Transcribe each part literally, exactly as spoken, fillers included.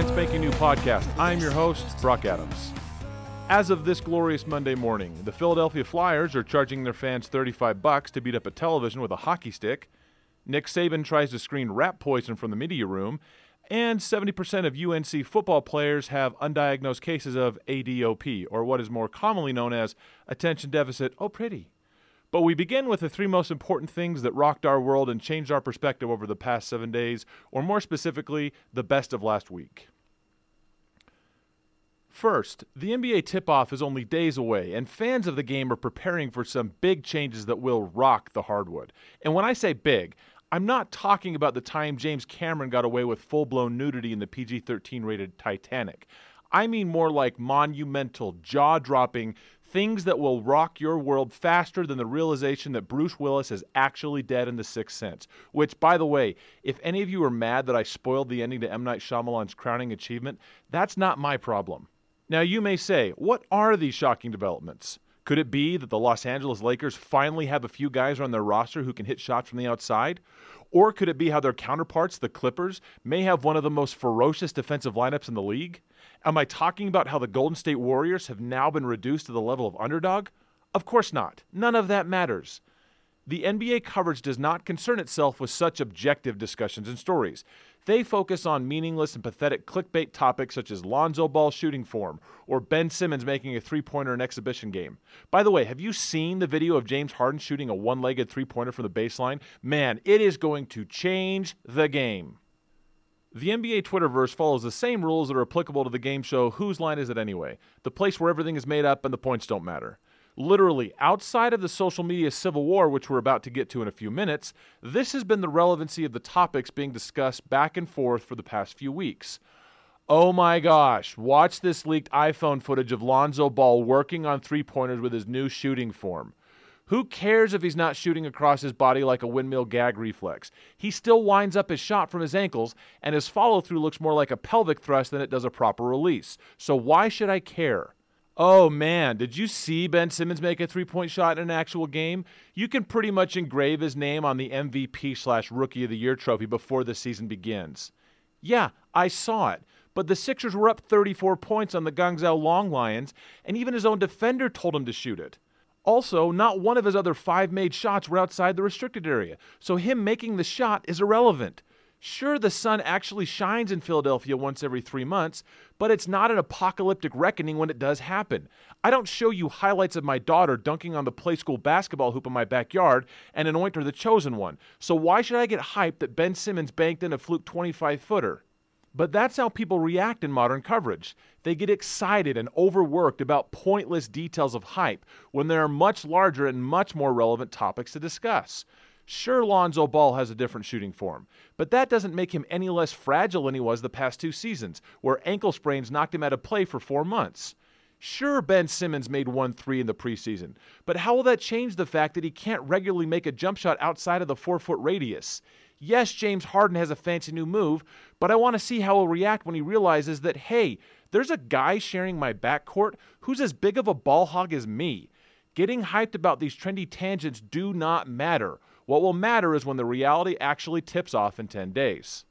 brand spanking new podcast. I'm your host, Brock Adams. As of this glorious Monday morning, the Philadelphia Flyers are charging their fans thirty-five bucks to beat up a television with a hockey stick. Nick Saban tries to screen rat poison from the media room. And seventy percent of U N C football players have undiagnosed cases of A D O P, or what is more commonly known as attention deficit, oh pretty. But we begin with the three most important things that rocked our world and changed our perspective over the past seven days, or more specifically, the best of last week. First, the N B A tip-off is only days away, and fans of the game are preparing for some big changes that will rock the hardwood. And when I say big, I'm not talking about the time James Cameron got away with full-blown nudity in the P G thirteen rated Titanic. I mean more like monumental, jaw-dropping things that will rock your world faster than the realization that Bruce Willis is actually dead in The Sixth Sense. Which, by the way, if any of you are mad that I spoiled the ending to M. Night Shyamalan's crowning achievement, that's not my problem. Now you may say, what are these shocking developments? Could it be that the Los Angeles Lakers finally have a few guys on their roster who can hit shots from the outside? Or could it be how their counterparts, the Clippers, may have one of the most ferocious defensive lineups in the league? Am I talking about how the Golden State Warriors have now been reduced to the level of underdog? Of course not. None of that matters. The N B A coverage does not concern itself with such objective discussions and stories. They focus on meaningless and pathetic clickbait topics such as Lonzo Ball shooting form or Ben Simmons making a three-pointer in an exhibition game. By the way, have you seen the video of James Harden shooting a one-legged three-pointer from the baseline? Man, it is going to change the game. The N B A Twitterverse follows the same rules that are applicable to the game show Whose Line Is It Anyway? The place where everything is made up and the points don't matter. Literally, outside of the social media civil war, which we're about to get to in a few minutes, this has been the relevancy of the topics being discussed back and forth for the past few weeks. Oh my gosh, watch this leaked iPhone footage of Lonzo Ball working on three-pointers with his new shooting form. Who cares if he's not shooting across his body like a windmill gag reflex? He still winds up his shot from his ankles, and his follow-through looks more like a pelvic thrust than it does a proper release. So why should I care? Oh man, did you see Ben Simmons make a three-point shot in an actual game? You can pretty much engrave his name on the M V P slash Rookie of the Year trophy before the season begins. Yeah, I saw it, but the Sixers were up thirty-four points on the Guangzhou Long Lions, and even his own defender told him to shoot it. Also, not one of his other five made shots were outside the restricted area, so him making the shot is irrelevant. Sure, the sun actually shines in Philadelphia once every three months, but it's not an apocalyptic reckoning when it does happen. I don't show you highlights of my daughter dunking on the play school basketball hoop in my backyard and anoint her the chosen one. So why should I get hyped that Ben Simmons banked in a fluke twenty-five footer? But that's how people react in modern coverage. They get excited and overworked about pointless details of hype when there are much larger and much more relevant topics to discuss. Sure, Lonzo Ball has a different shooting form, but that doesn't make him any less fragile than he was the past two seasons, where ankle sprains knocked him out of play for four months. Sure, Ben Simmons made one three in the preseason, but how will that change the fact that he can't regularly make a jump shot outside of the four-foot radius? Yes, James Harden has a fancy new move, but I want to see how he'll react when he realizes that, hey, there's a guy sharing my backcourt who's as big of a ball hog as me. Getting hyped about these trendy tangents do not matter. What will matter is when the reality actually tips off in ten days.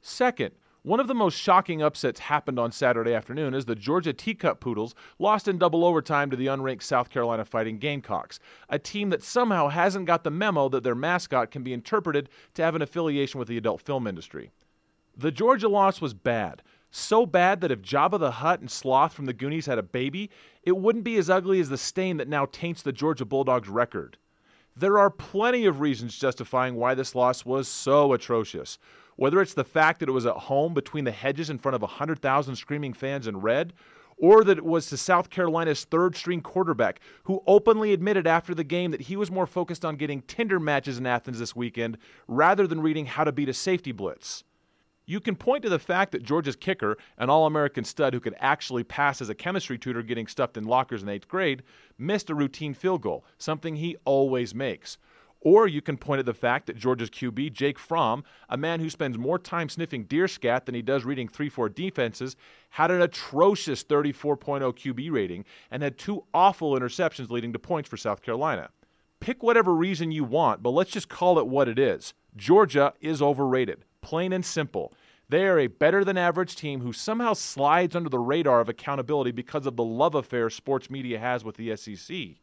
Second, one of the most shocking upsets happened on Saturday afternoon as the Georgia Teacup Poodles lost in double overtime to the unranked South Carolina Fighting Gamecocks, a team that somehow hasn't got the memo that their mascot can be interpreted to have an affiliation with the adult film industry. The Georgia loss was bad. So bad that if Jabba the Hutt and Sloth from the Goonies had a baby, it wouldn't be as ugly as the stain that now taints the Georgia Bulldogs' record. There are plenty of reasons justifying why this loss was so atrocious. Whether it's the fact that it was at home between the hedges in front of one hundred thousand screaming fans in red, or that it was to South Carolina's third-string quarterback, who openly admitted after the game that he was more focused on getting Tinder matches in Athens this weekend rather than reading how to beat a safety blitz. You can point to the fact that Georgia's kicker, an All-American stud who could actually pass as a chemistry tutor getting stuffed in lockers in eighth grade, missed a routine field goal, something he always makes. Or you can point at the fact that Georgia's Q B, Jake Fromm, a man who spends more time sniffing deer scat than he does reading three four defenses, had an atrocious thirty-four point oh Q B rating and had two awful interceptions leading to points for South Carolina. Pick whatever reason you want, but let's just call it what it is. Georgia is overrated. Plain and simple. They are a better-than-average team who somehow slides under the radar of accountability because of the love affair sports media has with the S E C.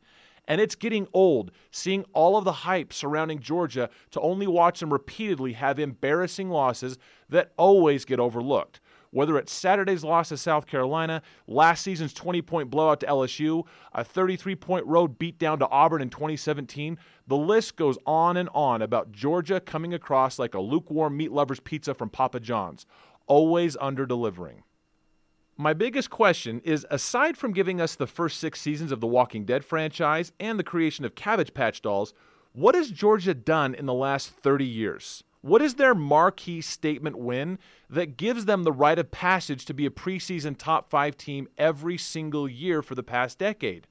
And it's getting old, seeing all of the hype surrounding Georgia to only watch them repeatedly have embarrassing losses that always get overlooked. Whether it's Saturday's loss to South Carolina, last season's twenty-point blowout to L S U, a thirty-three point road beatdown to Auburn in twenty seventeen, the list goes on and on about Georgia coming across like a lukewarm meat lover's pizza from Papa John's, always under-delivering. My biggest question is, aside from giving us the first six seasons of the Walking Dead franchise and the creation of Cabbage Patch Dolls, what has Georgia done in the last thirty years? What is their marquee statement win that gives them the rite of passage to be a preseason top five team every single year for the past decade?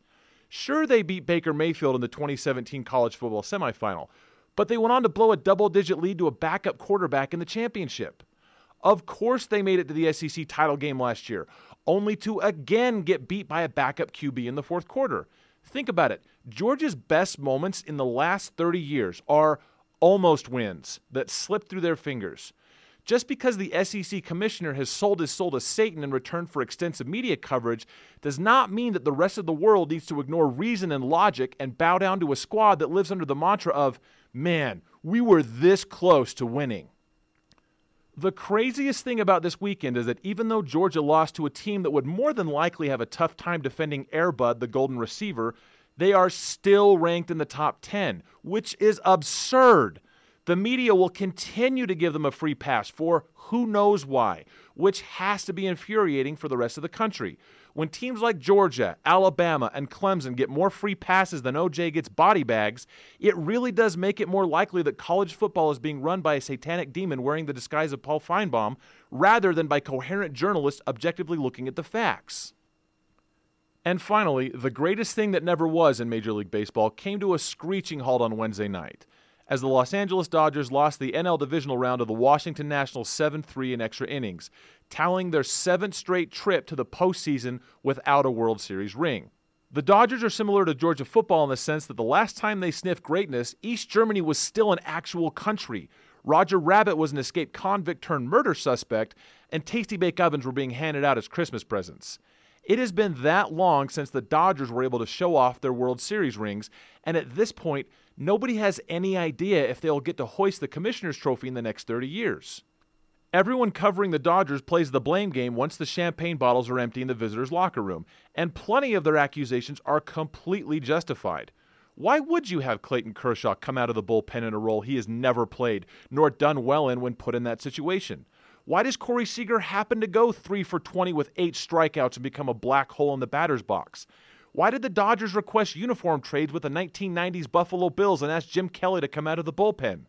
Sure, they beat Baker Mayfield in the twenty seventeen college football semifinal, but they went on to blow a double-digit lead to a backup quarterback in the championship. Of course they made it to the S E C title game last year, only to again get beat by a backup Q B in the fourth quarter. Think about it. Georgia's best moments in the last thirty years are almost wins that slipped through their fingers. Just because the S E C commissioner has sold his soul to Satan in return for extensive media coverage does not mean that the rest of the world needs to ignore reason and logic and bow down to a squad that lives under the mantra of, man, we were this close to winning. The craziest thing about this weekend is that even though Georgia lost to a team that would more than likely have a tough time defending Air Bud, the golden receiver, they are still ranked in the top ten, which is absurd. The media will continue to give them a free pass for who knows why, which has to be infuriating for the rest of the country. When teams like Georgia, Alabama, and Clemson get more free passes than O J gets body bags, it really does make it more likely that college football is being run by a satanic demon wearing the disguise of Paul Finebaum rather than by coherent journalists objectively looking at the facts. And finally, the greatest thing that never was in Major League Baseball came to a screeching halt on Wednesday night, as the Los Angeles Dodgers lost the N L Divisional round of the Washington Nationals seven three in extra innings, tallying their seventh straight trip to the postseason without a World Series ring. The Dodgers are similar to Georgia football in the sense that the last time they sniffed greatness, East Germany was still an actual country. Roger Rabbit was an escaped convict turned murder suspect, and Tasty Bake Ovens were being handed out as Christmas presents. It has been that long since the Dodgers were able to show off their World Series rings, and at this point, nobody has any idea if they'll get to hoist the Commissioner's Trophy in the next thirty years. Everyone covering the Dodgers plays the blame game once the champagne bottles are empty in the visitors' locker room, and plenty of their accusations are completely justified. Why would you have Clayton Kershaw come out of the bullpen in a role he has never played, nor done well in when put in that situation? Why does Corey Seager happen to go three for twenty with eight strikeouts and become a black hole in the batter's box? Why did the Dodgers request uniform trades with the nineteen nineties Buffalo Bills and ask Jim Kelly to come out of the bullpen?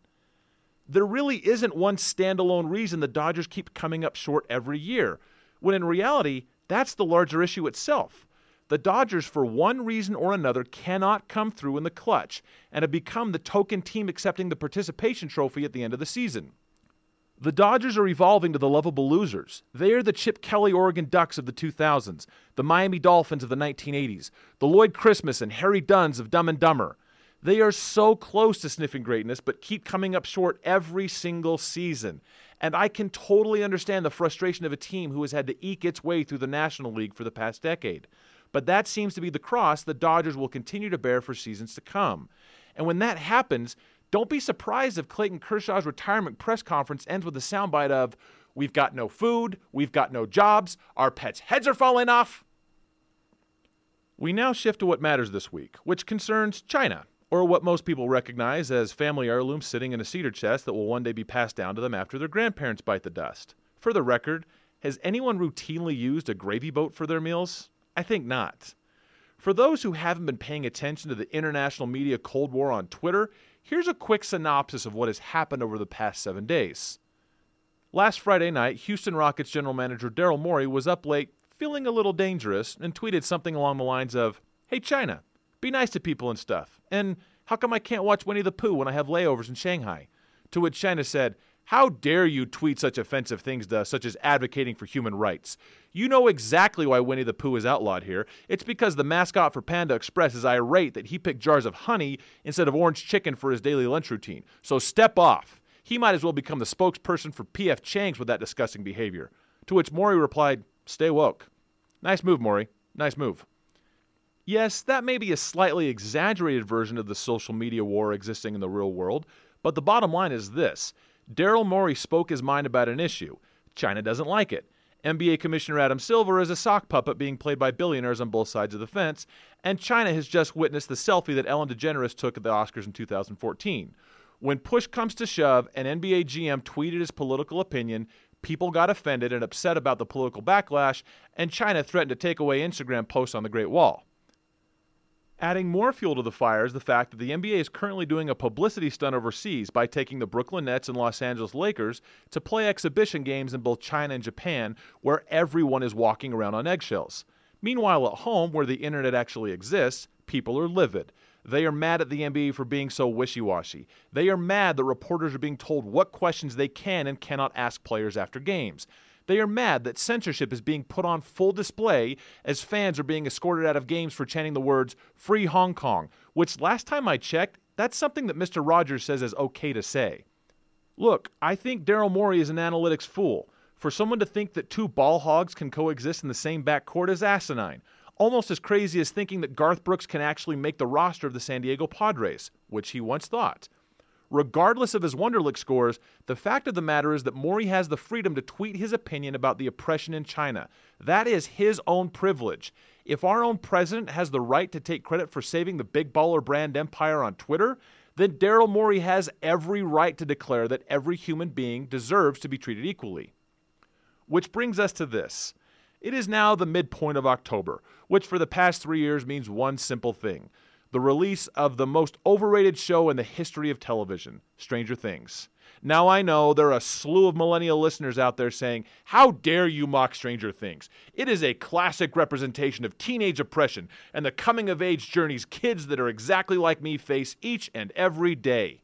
There really isn't one standalone reason the Dodgers keep coming up short every year, when in reality, that's the larger issue itself. The Dodgers, for one reason or another, cannot come through in the clutch and have become the token team accepting the participation trophy at the end of the season. The Dodgers are evolving to the lovable losers. They are the Chip Kelly Oregon Ducks of the two thousands, the Miami Dolphins of the nineteen eighties, the Lloyd Christmas and Harry Dunns of Dumb and Dumber. They are so close to sniffing greatness, but keep coming up short every single season. And I can totally understand the frustration of a team who has had to eke its way through the National League for the past decade. But that seems to be the cross the Dodgers will continue to bear for seasons to come. And when that happens, don't be surprised if Clayton Kershaw's retirement press conference ends with a soundbite of, "We've got no food, we've got no jobs, our pets' heads are falling off." We now shift to what matters this week, which concerns China, or what most people recognize as family heirlooms sitting in a cedar chest that will one day be passed down to them after their grandparents bite the dust. For the record, has anyone routinely used a gravy boat for their meals? I think not. For those who haven't been paying attention to the international media Cold War on Twitter, here's a quick synopsis of what has happened over the past seven days. Last Friday night, Houston Rockets general manager Daryl Morey was up late, feeling a little dangerous, and tweeted something along the lines of, "Hey China, be nice to people and stuff, and how come I can't watch Winnie the Pooh when I have layovers in Shanghai?" To which China said, "How dare you tweet such offensive things to us, such as advocating for human rights? You know exactly why Winnie the Pooh is outlawed here. It's because the mascot for Panda Express is irate that he picked jars of honey instead of orange chicken for his daily lunch routine. So step off. he might as well become the spokesperson for P F Chang's with that disgusting behavior. To which Morey replied, "Stay woke." Nice move, Morey. Nice move. Yes, that may be a slightly exaggerated version of the social media war existing in the real world, but the bottom line is this. Daryl Morey spoke his mind about an issue. China doesn't like it. N B A Commissioner Adam Silver is a sock puppet being played by billionaires on both sides of the fence, and China has just witnessed the selfie that Ellen DeGeneres took at the Oscars in two thousand fourteen. When push comes to shove, an N B A G M tweeted his political opinion, people got offended and upset about the political backlash, and China threatened to take away Instagram posts on the Great Wall. Adding more fuel to the fire is the fact that the N B A is currently doing a publicity stunt overseas by taking the Brooklyn Nets and Los Angeles Lakers to play exhibition games in both China and Japan, where everyone is walking around on eggshells. Meanwhile, at home, where the internet actually exists, people are livid. They are mad at the N B A for being so wishy-washy. They are mad that reporters are being told what questions they can and cannot ask players after games. They are mad that censorship is being put on full display as fans are being escorted out of games for chanting the words, "Free Hong Kong," which last time I checked, that's something that Mister Rogers says is okay to say. Look, I think Daryl Morey is an analytics fool. For someone to think that two ball hogs can coexist in the same backcourt is asinine. Almost as crazy as thinking that Garth Brooks can actually make the roster of the San Diego Padres, which he once thought. Regardless of his Wonderlic scores, the fact of the matter is that Morey has the freedom to tweet his opinion about the oppression in China. That is his own privilege. If our own president has the right to take credit for saving the big baller brand empire on Twitter, then Daryl Morey has every right to declare that every human being deserves to be treated equally. Which brings us to this. It is now the midpoint of October, which for the past three years means one simple thing. The release of the most overrated show in the history of television, Stranger Things. Now I know there are a slew of millennial listeners out there saying, "How dare you mock Stranger Things? It is a classic representation of teenage oppression and the coming-of-age journeys kids that are exactly like me face each and every day."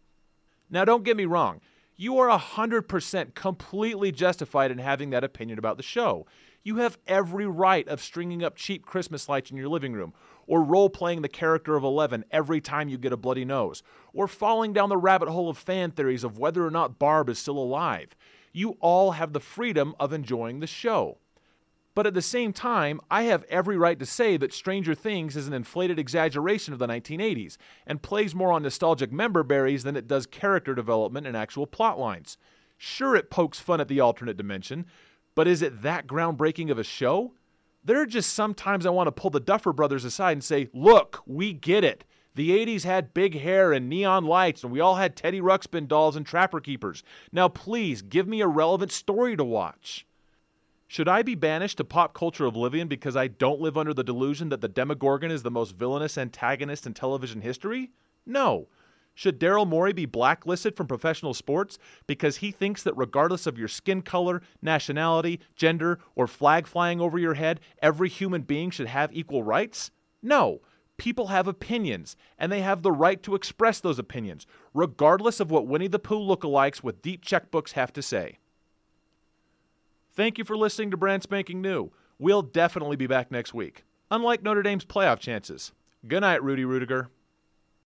Now don't get me wrong. You are one hundred percent completely justified in having that opinion about the show. You have every right of stringing up cheap Christmas lights in your living room, or role-playing the character of Eleven every time you get a bloody nose, or falling down the rabbit hole of fan theories of whether or not Barb is still alive. You all have the freedom of enjoying the show. But at the same time, I have every right to say that Stranger Things is an inflated exaggeration of the nineteen eighties and plays more on nostalgic member berries than it does character development and actual plot lines. Sure, it pokes fun at the alternate dimension, but is it that groundbreaking of a show? There are just sometimes I want to pull the Duffer Brothers aside and say, "Look, we get it. The eighties had big hair and neon lights, and we all had Teddy Ruxpin dolls and Trapper Keepers. Now please, give me a relevant story to watch." Should I be banished to pop culture oblivion because I don't live under the delusion that the Demogorgon is the most villainous antagonist in television history? No. Should Daryl Morey be blacklisted from professional sports because he thinks that regardless of your skin color, nationality, gender, or flag flying over your head, every human being should have equal rights? No. People have opinions, and they have the right to express those opinions, regardless of what Winnie the Pooh lookalikes with deep checkbooks have to say. Thank you for listening to Brand Spanking New. We'll definitely be back next week. Unlike Notre Dame's playoff chances. Good night, Rudy Rudiger.